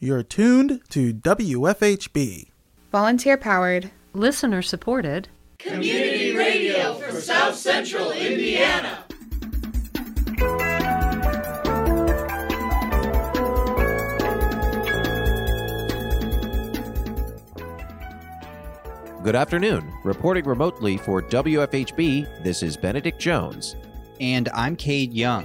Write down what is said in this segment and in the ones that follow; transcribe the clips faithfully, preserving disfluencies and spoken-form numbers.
You're tuned to W F H B. Volunteer-powered, listener-supported, community radio for South Central Indiana. Good afternoon. Reporting remotely for W F H B, this is Benedict Jones. And I'm Cade Young.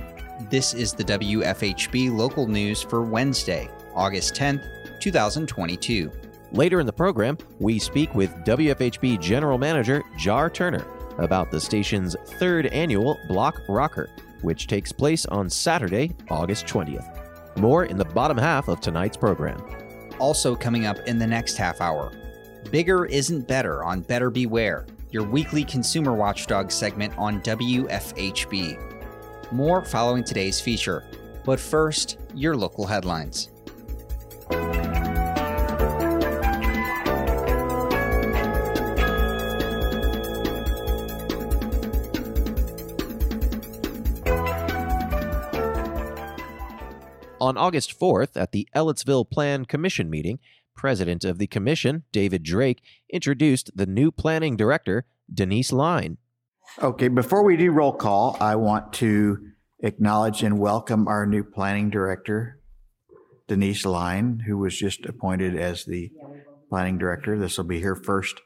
This is the W F H B local news for Wednesday, August tenth, twenty twenty-two. Later in the program, we speak with W F H B General Manager Jar Turner about the station's third annual Block Rocker, which takes place on Saturday, August twentieth. More in the bottom half of tonight's program. Also coming up in the next half hour, Bigger Isn't Better on Better Beware, your weekly consumer watchdog segment on W F H B. More following today's feature, but first, your local headlines. On August fourth, at the Ellettsville Plan Commission meeting, President of the Commission, David Drake, introduced the new planning director, Denise Line. Okay, before we do roll call, I want to acknowledge and welcome our new planning director, Denise Line, who was just appointed as the planning director. This will be her first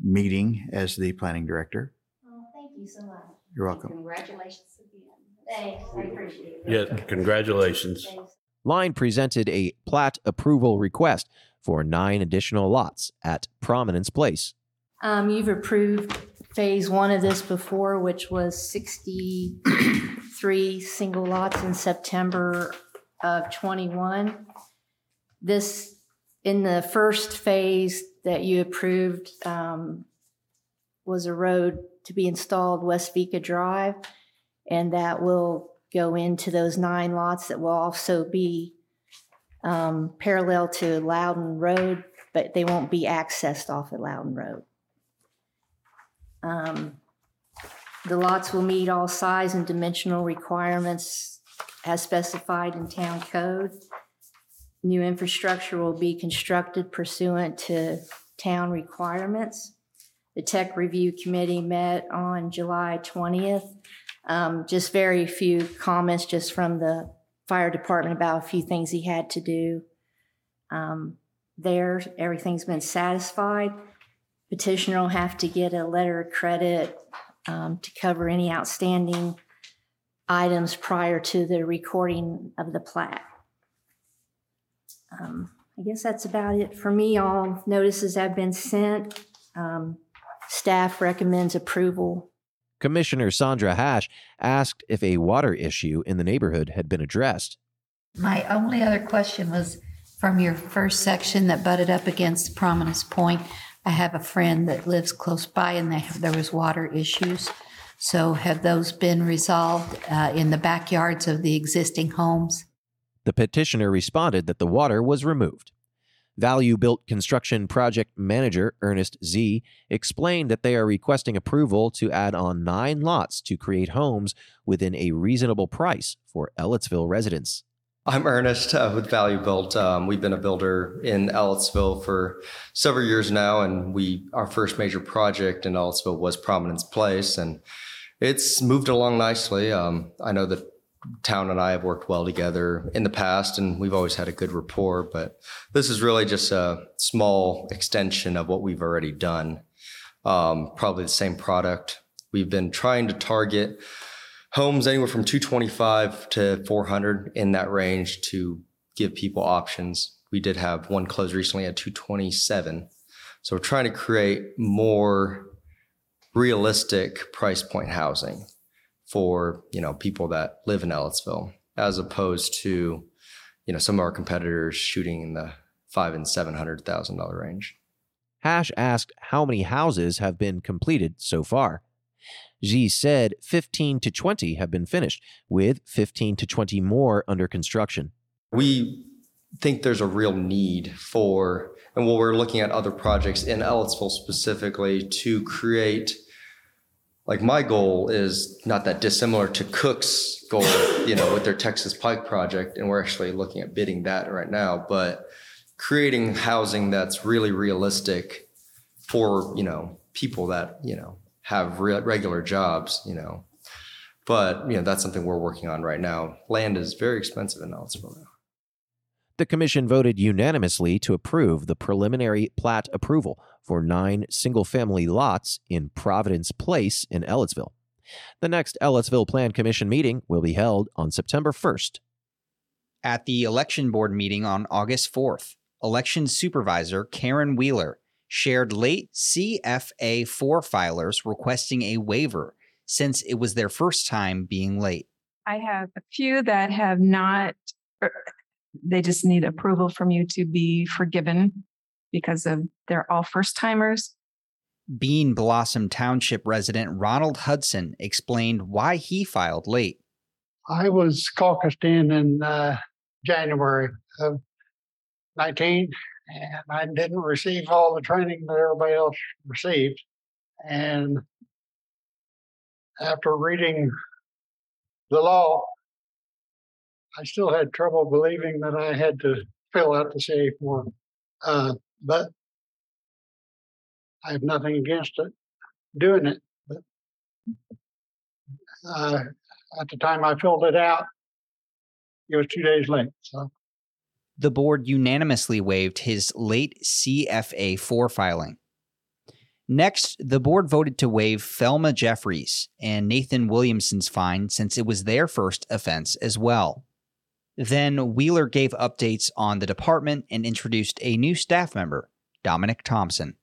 meeting as the planning director. Oh, thank you so much. You're welcome. Congratulations again. Thanks, I appreciate it. Yeah, congratulations. Thanks. Line presented a plat approval request for nine additional lots at Prominence Place. Um, you've approved phase one of this before, which was sixty-three single lots in September of twenty-one. This, in the first phase that you approved, um, was a road to be installed West Vica Drive, and that will go into those nine lots that will also be um, parallel to Loudon Road, but they won't be accessed off of Loudon Road. Um, the lots will meet all size and dimensional requirements as specified in town code. New infrastructure will be constructed pursuant to town requirements. The tech review committee met on July twentieth. Um, just very few comments just from the fire department about a few things he had to do. Um, there, everything's been satisfied. Petitioner will have to get a letter of credit um, to cover any outstanding items prior to the recording of the plat. Um, I guess that's about it for me. All notices have been sent. Um, staff recommends approval. Commissioner Sandra Hash asked if a water issue in the neighborhood had been addressed. My only other question was from your first section that butted up against Prominence Point. I have a friend that lives close by, and they have, there was water issues. So have those been resolved uh, in the backyards of the existing homes? The petitioner responded that the water was removed. Value Built Construction Project Manager Ernest Zee explained that they are requesting approval to add on nine lots to create homes within a reasonable price for Ellettsville residents. I'm Ernest uh, with Value Built. Um, we've been a builder in Ellettsville for several years now, and we our first major project in Ellettsville was Prominence Place, and it's moved along nicely. Um, I know that Town and I have worked well together in the past, and we've always had a good rapport, but this is really just a small extension of what we've already done. Um, probably the same product. We've been trying to target homes anywhere from two twenty-five to four hundred in that range to give people options. We did have one close recently at two twenty-seven. So we're trying to create more realistic price point housing for, you know, people that live in Ellettsville, as opposed to, you know, some of our competitors shooting in the five and seven hundred thousand dollar range. Hash asked how many houses have been completed so far. Xi said fifteen to twenty have been finished, with fifteen to twenty more under construction. We think there's a real need for, and while we're looking at other projects in Ellettsville specifically to create like my goal is not that dissimilar to Cook's goal, you know, with their Texas Pike project. And we're actually looking at bidding that right now, but creating housing that's really realistic for, you know, people that, you know, have re- regular jobs, you know, but, you know, that's something we're working on right now. Land is very expensive in Ellettsville now. The commission voted unanimously to approve the preliminary plat approval for nine single-family lots in Providence Place in Ellettsville. The next Ellettsville Plan Commission meeting will be held on September first. At the election board meeting on August fourth, election supervisor Karen Wheeler shared late C F A four filers requesting a waiver since it was their first time being late. I have a few that have not... Er- They just need approval from you to be forgiven because of they're all first-timers. Bean Blossom Township resident Ronald Hudson explained why he filed late. I was caucused in in uh, January of nineteen, and I didn't receive all the training that everybody else received. And after reading the law, I still had trouble believing that I had to fill out the C A form, uh, but I have nothing against it, doing it. But uh, at the time I filled it out, it was two days late. So the board unanimously waived his late C F A four filing. Next, the board voted to waive Felma Jeffries and Nathan Williamson's fine since it was their first offense as well. Then Wheeler gave updates on the department and introduced a new staff member, Dominic Thompson.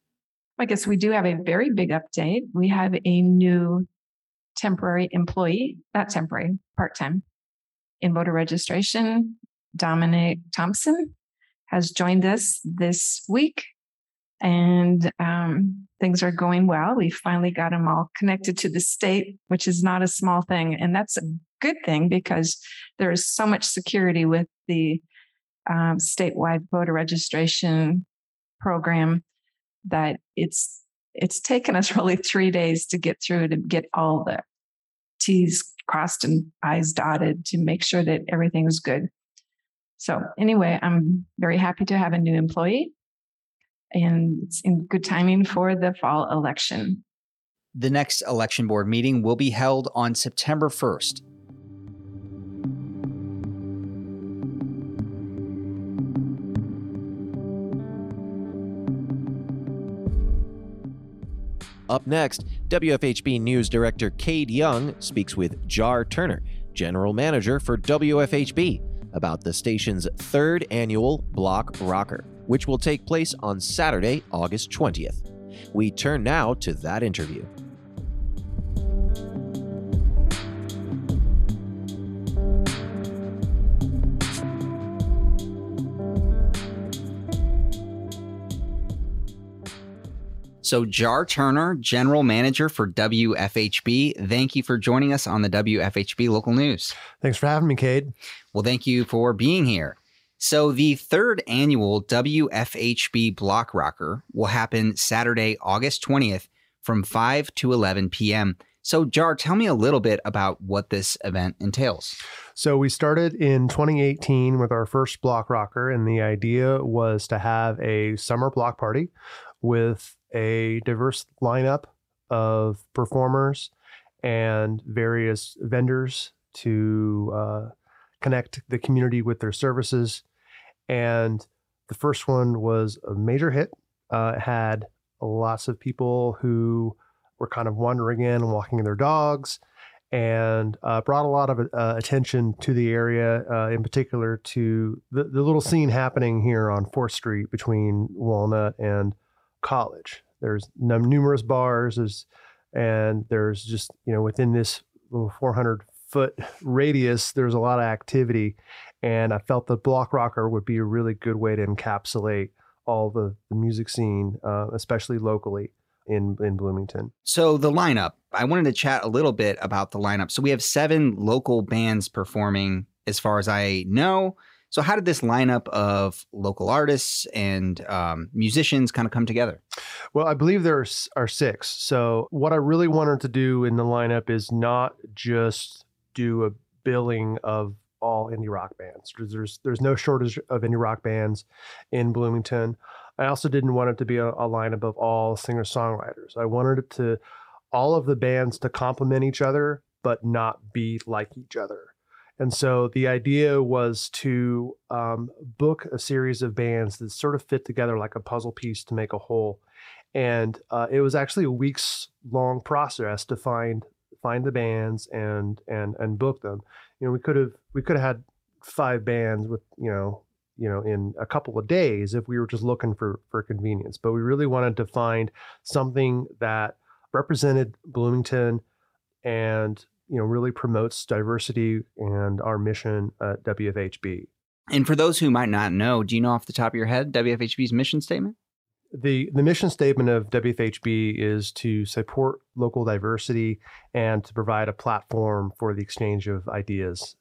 I guess we do have a very big update. We have a new temporary employee, not temporary, part-time, in voter registration. Dominic Thompson has joined us this week, and um, things are going well. We finally got them all connected to the state, which is not a small thing, and that's a good thing because there is so much security with the um, statewide voter registration program that it's it's taken us really three days to get through to get all the T's crossed and I's dotted to make sure that everything is good. So anyway, I'm very happy to have a new employee, and it's in good timing for the fall election. The next election board meeting will be held on September first. Up next, W F H B News Director Cade Young speaks with Jar Turner, General Manager for W F H B, about the station's third annual Block Rocker, which will take place on Saturday, August twentieth. We turn now to that interview. So Jar Turner, General Manager for W F H B, thank you for joining us on the W F H B Local News. Thanks for having me, Cade. Well, thank you for being here. So the third annual W F H B Block Rocker will happen Saturday, August twentieth from five to eleven p.m. So Jar, tell me a little bit about what this event entails. So we started in twenty eighteen with our first Block Rocker, and the idea was to have a summer block party with a diverse lineup of performers and various vendors to uh, connect the community with their services. And the first one was a major hit. Uh, it had lots of people who were kind of wandering in and walking their dogs, and uh, brought a lot of uh, attention to the area, uh, in particular to the, the little scene happening here on fourth street between Walnut and College. There's num- numerous bars, there's, and there's just, you know, within this little four hundred foot radius, there's a lot of activity. And I felt the Block Rocker would be a really good way to encapsulate all the, the music scene, uh, especially locally in, in Bloomington. So the lineup, I wanted to chat a little bit about the lineup. So we have seven local bands performing, as far as I know. So how did this lineup of local artists and um, musicians kind of come together? Well, I believe there are, are six. So what I really wanted to do in the lineup is not just do a billing of all indie rock bands. There's there's no shortage of indie rock bands in Bloomington. I also didn't want it to be a, a lineup of all singer-songwriters. I wanted it to all of the bands to complement each other, but not be like each other. And so the idea was to um, book a series of bands that sort of fit together like a puzzle piece to make a whole. And uh, it was actually a weeks long process to find find the bands and and and book them. You know, we could have we could have had five bands with you know you know in a couple of days if we were just looking for for convenience. But we really wanted to find something that represented Bloomington and, you know, really promotes diversity and our mission at W F H B. And for those who might not know, do you know off the top of your head W F H B's mission statement? The the mission statement of W F H B is to support local diversity and to provide a platform for the exchange of ideas.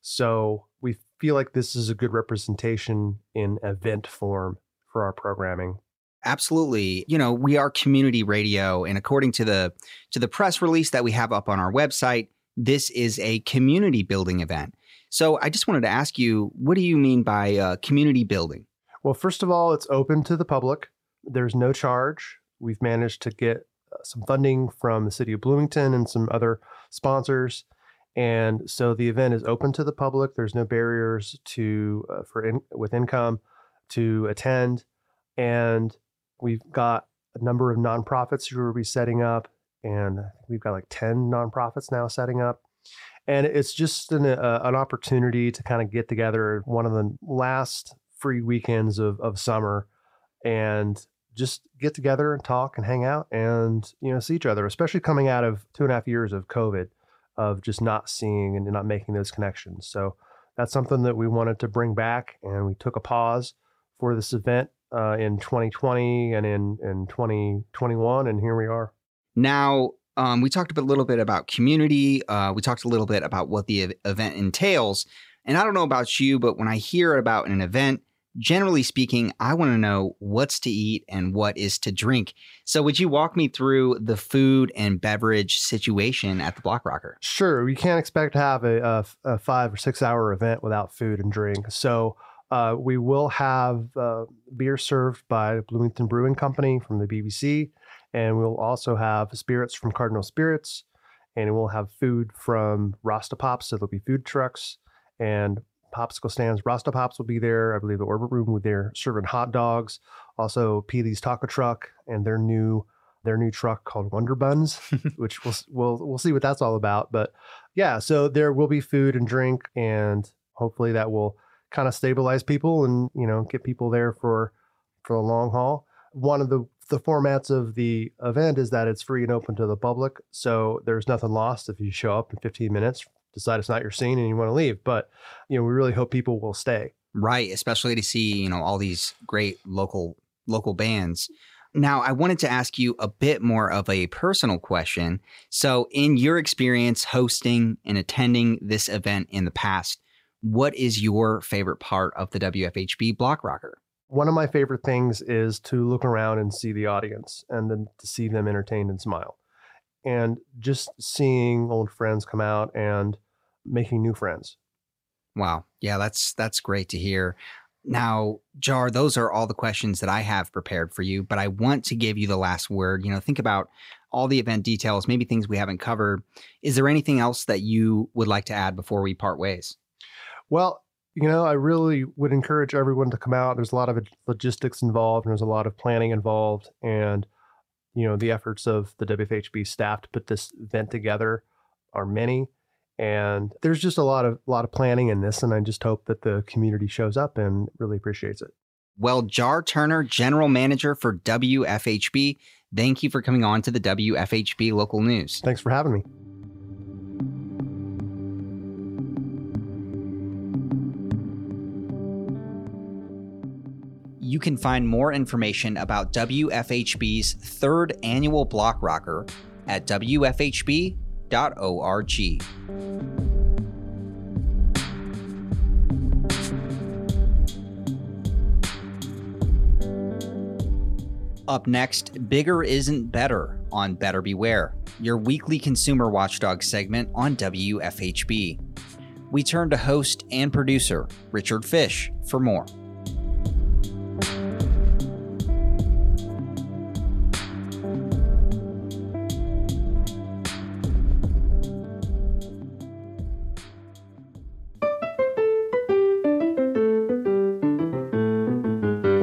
So we feel like this is a good representation in event form for our programming. Absolutely. You know, we are community radio, and according to the to the press release that we have up on our website, this is a community building event. So I just wanted to ask you, what do you mean by uh, community building? Well, first of all, it's open to the public. There's no charge. We've managed to get some funding from the city of Bloomington and some other sponsors. And so the event is open to the public. There's no barriers to uh, for in, with income to attend. And we've got a number of nonprofits who will be setting up, and we've got like ten nonprofits now setting up. And it's just an, uh, an opportunity to kind of get together one of the last free weekends of, of summer and just get together and talk and hang out and, you know, see each other, especially coming out of two and a half years of COVID of just not seeing and not making those connections. So that's something that we wanted to bring back, and we took a pause for this event Uh, in twenty twenty and in, in twenty twenty-one, and here we are. Now, um, we talked a little bit about community. Uh, we talked a little bit about what the event entails. And I don't know about you, but when I hear about an event, generally speaking, I want to know what's to eat and what is to drink. So would you walk me through the food and beverage situation at the Block Rocker? Sure. We can't expect to have a, a, a five or six hour event without food and drink. So Uh, we will have uh, beer served by Bloomington Brewing Company from the B B C, and we'll also have spirits from Cardinal Spirits, and we'll have food from Rasta Pops, so there'll be food trucks and popsicle stands. Rasta Pops will be there. I believe the Orbit Room will be there serving hot dogs. Also, Peely's Taco Truck and their new their new truck called Wonder Buns, which we'll, we'll we'll see what that's all about. But yeah, so there will be food and drink, and hopefully that will kind of stabilize people and, you know, get people there for for the long haul. One of the, the formats of the event is that it's free and open to the public. So there's nothing lost if you show up in fifteen minutes, decide it's not your scene and you want to leave. But, you know, we really hope people will stay. Right. Especially to see, you know, all these great local local bands. Now, I wanted to ask you a bit more of a personal question. So in your experience hosting and attending this event in the past, what is your favorite part of the W F H B Block Rocker? One of my favorite things is to look around and see the audience and then to see them entertained and smile. And just seeing old friends come out and making new friends. Wow. Yeah, that's that's great to hear. Now, Jar, those are all the questions that I have prepared for you, but I want to give you the last word. You know, think about all the event details, maybe things we haven't covered. Is there anything else that you would like to add before we part ways? Well, you know, I really would encourage everyone to come out. There's a lot of logistics involved, and there's a lot of planning involved, and, you know, the efforts of the W F H B staff to put this event together are many, and there's just a lot of lot of planning in this, and I just hope that the community shows up and really appreciates it. Well, Jar Turner, General Manager for W F H B, thank you for coming on to the W F H B Local News. Thanks for having me. You can find more information about W F H B's third annual Block Rocker at W F H B dot org. Up next, Bigger Isn't Better on Better Beware, your weekly consumer watchdog segment on W F H B. We turn to host and producer Richard Fish for more.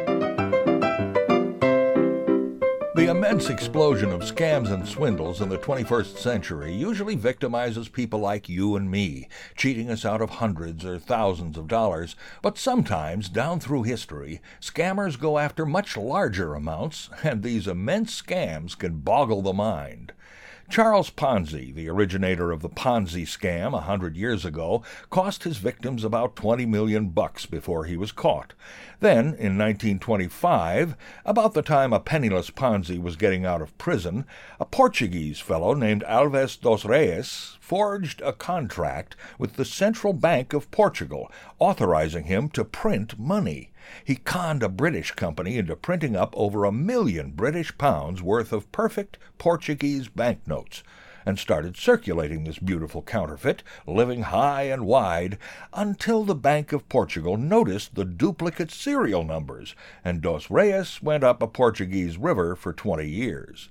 The immense explosion of scams and swindles in the twenty-first century usually victimizes people like you and me, cheating us out of hundreds or thousands of dollars. But sometimes, down through history, scammers go after much larger amounts, and these immense scams can boggle the mind. Charles Ponzi, the originator of the Ponzi scam a hundred years ago, cost his victims about twenty million bucks before he was caught. Then, in nineteen twenty-five, about the time a penniless Ponzi was getting out of prison, a Portuguese fellow named Alves dos Reis forged a contract with the Central Bank of Portugal, authorizing him to print money. He conned a British company into printing up over a million British pounds worth of perfect Portuguese banknotes, and started circulating this beautiful counterfeit, living high and wide, until the Bank of Portugal noticed the duplicate serial numbers, and Dos Reis went up a Portuguese river for twenty years.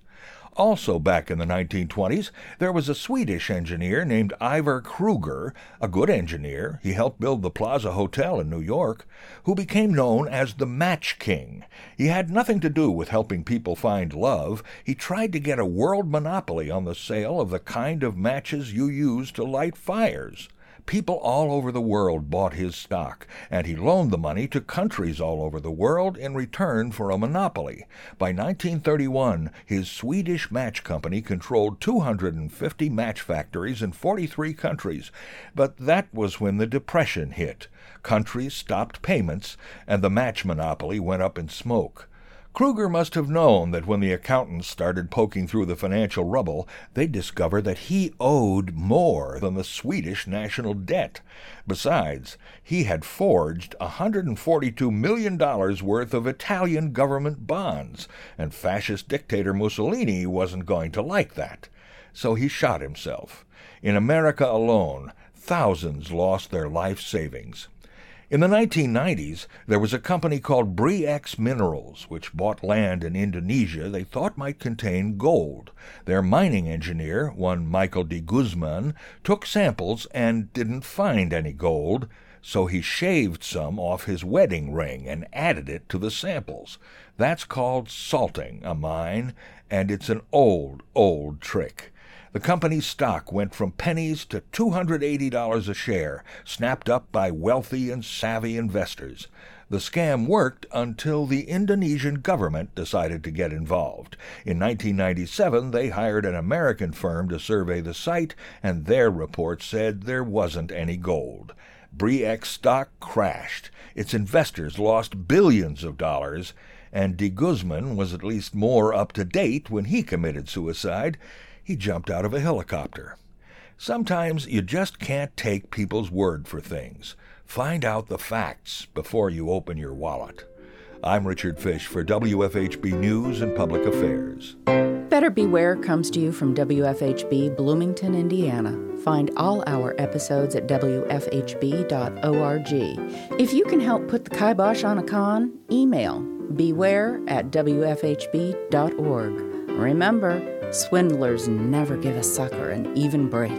Also back in the nineteen twenties, there was a Swedish engineer named Ivar Kruger, a good engineer, he helped build the Plaza Hotel in New York, who became known as the Match King. He had nothing to do with helping people find love. He tried to get a world monopoly on the sale of the kind of matches you use to light fires. People all over the world bought his stock, and he loaned the money to countries all over the world in return for a monopoly. By nineteen thirty-one, his Swedish match company controlled two hundred fifty match factories in forty-three countries, but that was when the Depression hit. Countries stopped payments, and the match monopoly went up in smoke. Kruger must have known that when the accountants started poking through the financial rubble, they discovered that he owed more than the Swedish national debt. Besides, he had forged one hundred forty-two million dollars worth of Italian government bonds, and fascist dictator Mussolini wasn't going to like that. So he shot himself. In America alone, thousands lost their life savings. In the nineteen nineties, there was a company called Brex Minerals, which bought land in Indonesia they thought might contain gold. Their mining engineer, one Michael de Guzman, took samples and didn't find any gold, so he shaved some off his wedding ring and added it to the samples. That's called salting a mine, and it's an old, old trick. The company's stock went from pennies to two hundred eighty dollars a share, snapped up by wealthy and savvy investors. The scam worked until the Indonesian government decided to get involved. In nineteen ninety-seven, they hired an American firm to survey the site, and their report said there wasn't any gold. Brex stock crashed. Its investors lost billions of dollars, and de Guzman was at least more up to date when he committed suicide. He jumped out of a helicopter. Sometimes you just can't take people's word for things. Find out the facts before you open your wallet. I'm Richard Fish for W F H B News and Public Affairs. Better Beware comes to you from W F H B Bloomington, Indiana. Find all our episodes at W F H B dot org. If you can help put the kibosh on a con, email beware at W F H B dot org. Remember, swindlers never give a sucker an even break.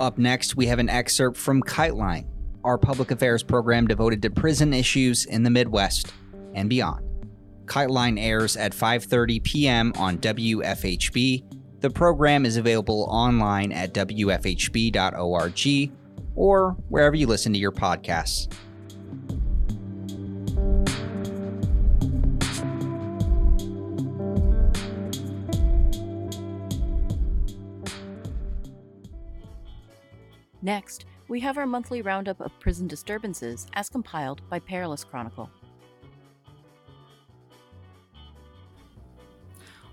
Up next, we have an excerpt from Kite Line, our public affairs program devoted to prison issues in the Midwest and beyond. Kite Line airs at five thirty p.m. on W F H B. The program is available online at W F H B dot org or wherever you listen to your podcasts. Next, we have our monthly roundup of prison disturbances as compiled by Perilous Chronicle.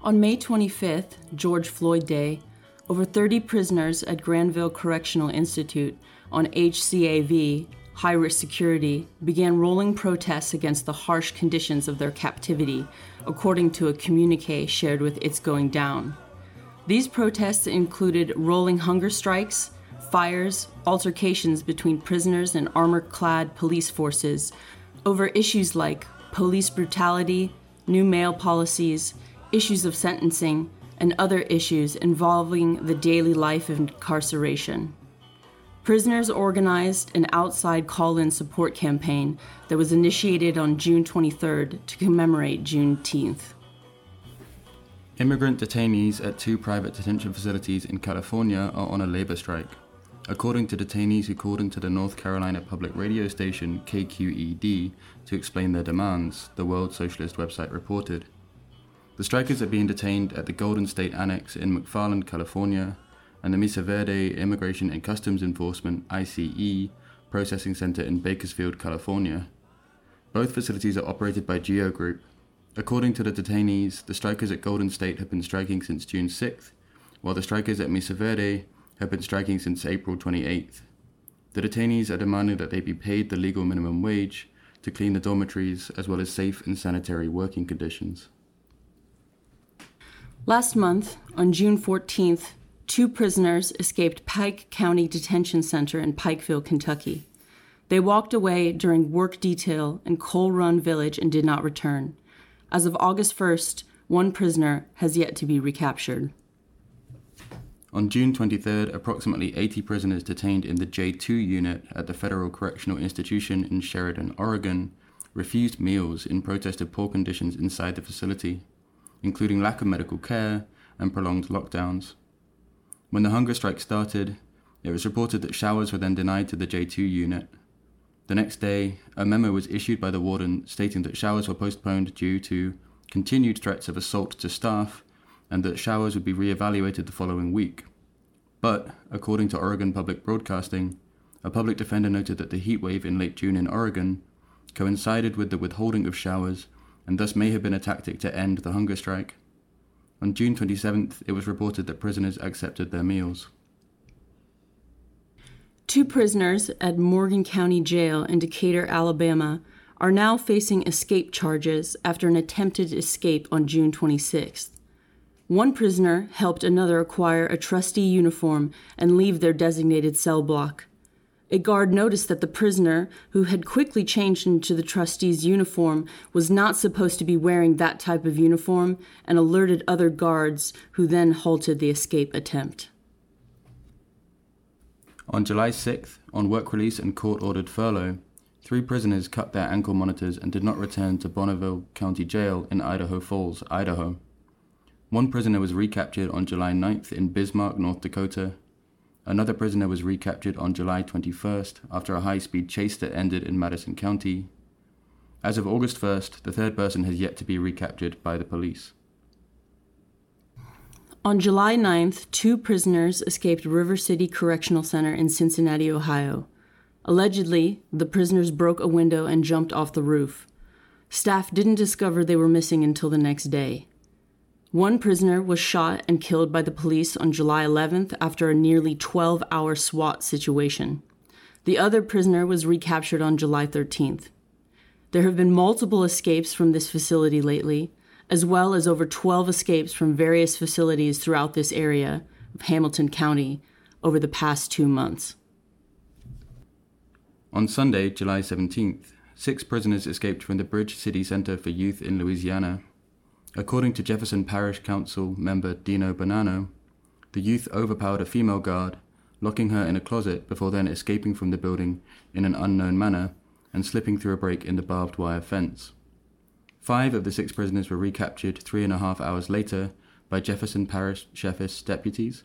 On May twenty-fifth, George Floyd Day, over thirty prisoners at Granville Correctional Institute on H C A V, high-risk security, began rolling protests against the harsh conditions of their captivity, according to a communique shared with It's Going Down. These protests included rolling hunger strikes, fires, altercations between prisoners and armor-clad police forces over issues like police brutality, new mail policies, issues of sentencing, and other issues involving the daily life of incarceration. Prisoners organized an outside call-in support campaign that was initiated on June twenty-third to commemorate Juneteenth. Immigrant detainees at two private detention facilities in California are on a labor strike. According to detainees who called into the North Carolina public radio station K Q E D to explain their demands, the World Socialist website reported, the strikers are being detained at the Golden State Annex in McFarland, California, and the Mesa Verde Immigration and Customs Enforcement, I C E, processing center in Bakersfield, California. Both facilities are operated by GEO Group. According to the detainees, the strikers at Golden State have been striking since June sixth, while the strikers at Mesa Verde have been striking since April twenty-eighth. The detainees are demanding that they be paid the legal minimum wage, to clean the dormitories, as well as safe and sanitary working conditions. Last month, on June fourteenth, two prisoners escaped Pike County Detention Center in Pikeville, Kentucky. They walked away during work detail in Coal Run Village and did not return. As of August first, one prisoner has yet to be recaptured. On June twenty-third, approximately eighty prisoners detained in the J two unit at the Federal Correctional Institution in Sheridan, Oregon, refused meals in protest of poor conditions inside the facility, including lack of medical care and prolonged lockdowns. When the hunger strike started, it was reported that showers were then denied to the J two unit. The next day, a memo was issued by the warden stating that showers were postponed due to continued threats of assault to staff and that showers would be re-evaluated the following week. But, according to Oregon Public Broadcasting, a public defender noted that the heat wave in late June in Oregon coincided with the withholding of showers and thus may have been a tactic to end the hunger strike. On June twenty-seventh, it was reported that prisoners accepted their meals. Two prisoners at Morgan County Jail in Decatur, Alabama, are now facing escape charges after an attempted escape on June twenty-sixth. One prisoner helped another acquire a trustee uniform and leave their designated cell block. A guard noticed that the prisoner, who had quickly changed into the trustee's uniform, was not supposed to be wearing that type of uniform and alerted other guards, who then halted the escape attempt. On July sixth, on work release and court-ordered furlough, three prisoners cut their ankle monitors and did not return to Bonneville County Jail in Idaho Falls, Idaho. One prisoner was recaptured on July ninth in Bismarck, North Dakota. Another prisoner was recaptured on July twenty-first after a high-speed chase that ended in Madison County. As of August first, the third person has yet to be recaptured by the police. On July ninth, two prisoners escaped River City Correctional Center in Cincinnati, Ohio. Allegedly, the prisoners broke a window and jumped off the roof. Staff didn't discover they were missing until the next day. One prisoner was shot and killed by the police on July eleventh after a nearly twelve-hour SWAT situation. The other prisoner was recaptured on July thirteenth. There have been multiple escapes from this facility lately, as well as over twelve escapes from various facilities throughout this area of Hamilton County over the past two months. On Sunday, July seventeenth, six prisoners escaped from the Bridge City Center for Youth in Louisiana. According to Jefferson Parish Council member Dino Bonanno, the youth overpowered a female guard, locking her in a closet before then escaping from the building in an unknown manner and slipping through a break in the barbed wire fence. Five of the six prisoners were recaptured three and a half hours later by Jefferson Parish Sheriff's deputies.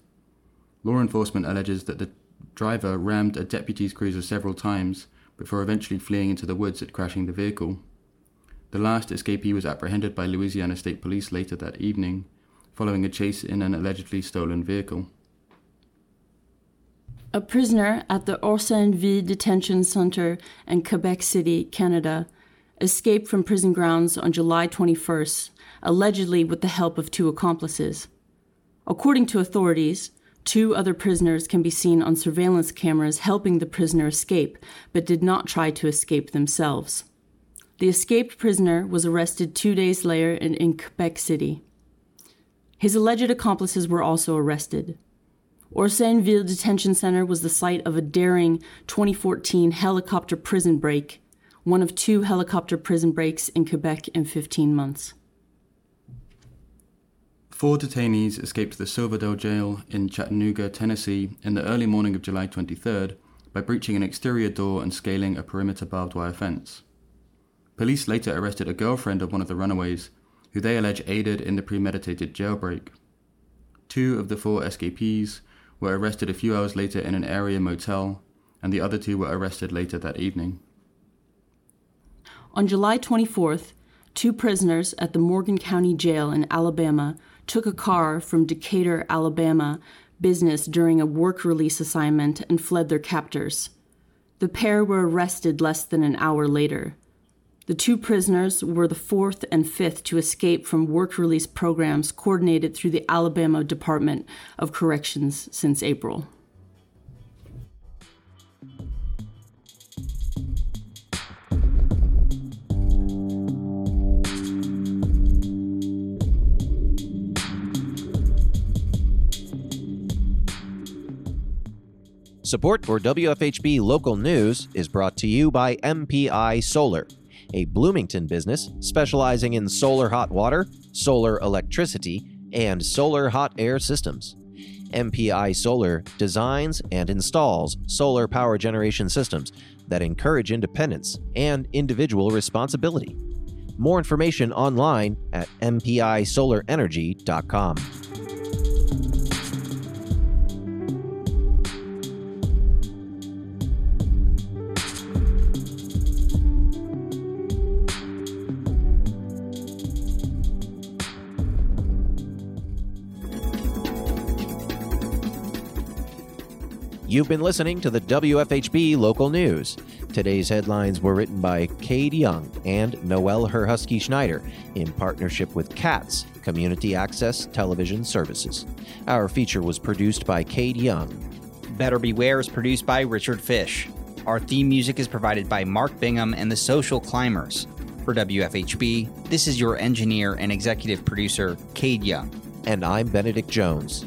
Law enforcement alleges that the driver rammed a deputy's cruiser several times before eventually fleeing into the woods and crashing the vehicle. The last escapee was apprehended by Louisiana State Police later that evening, following a chase in an allegedly stolen vehicle. a prisoner at the Orsainville Detention Center in Quebec City, Canada, escaped from prison grounds on July twenty-first, allegedly with the help of two accomplices. According to authorities, two other prisoners can be seen on surveillance cameras helping the prisoner escape, but did not try to escape themselves. The escaped prisoner was arrested two days later in, in Quebec City. His alleged accomplices were also arrested. Orsainville Detention Center was the site of a daring twenty fourteen helicopter prison break, one of two helicopter prison breaks in Quebec in fifteen months. Four detainees escaped the Silverdale Jail in Chattanooga, Tennessee, in the early morning of July twenty-third by breaching an exterior door and scaling a perimeter barbed wire fence. Police later arrested a girlfriend of one of the runaways, who they allege aided in the premeditated jailbreak. Two of the four escapees were arrested a few hours later in an area motel, and the other two were arrested later that evening. On July twenty-fourth, two prisoners at the Morgan County Jail in Alabama took a car from Decatur, Alabama, business during a work release assignment and fled their captors. The pair were arrested less than an hour later. The two prisoners were the fourth and fifth to escape from work release programs coordinated through the Alabama Department of Corrections since April. Support for W F H B Local News is brought to you by M P I Solar, a Bloomington business specializing in solar hot water, solar electricity, and solar hot air systems. M P I Solar designs and installs solar power generation systems that encourage independence and individual responsibility. More information online at m p i solar energy dot com. You've been listening to the W F H B Local News. Today's headlines were written by Cade Young and Noelle Herhusky Schneider in partnership with C A T S, Community Access Television Services. Our feature was produced by Cade Young. Better Beware is produced by Richard Fish. Our theme music is provided by Mark Bingham and the Social Climbers. For W F H B, this is your engineer and executive producer, Cade Young. And I'm Benedict Jones.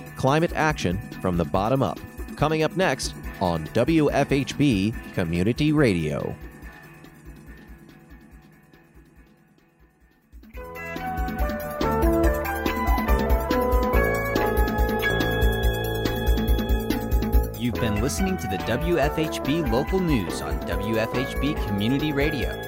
climate action from the bottom up, coming up next on W F H B Community Radio. You've been listening to the W F H B Local News on W F H B Community Radio.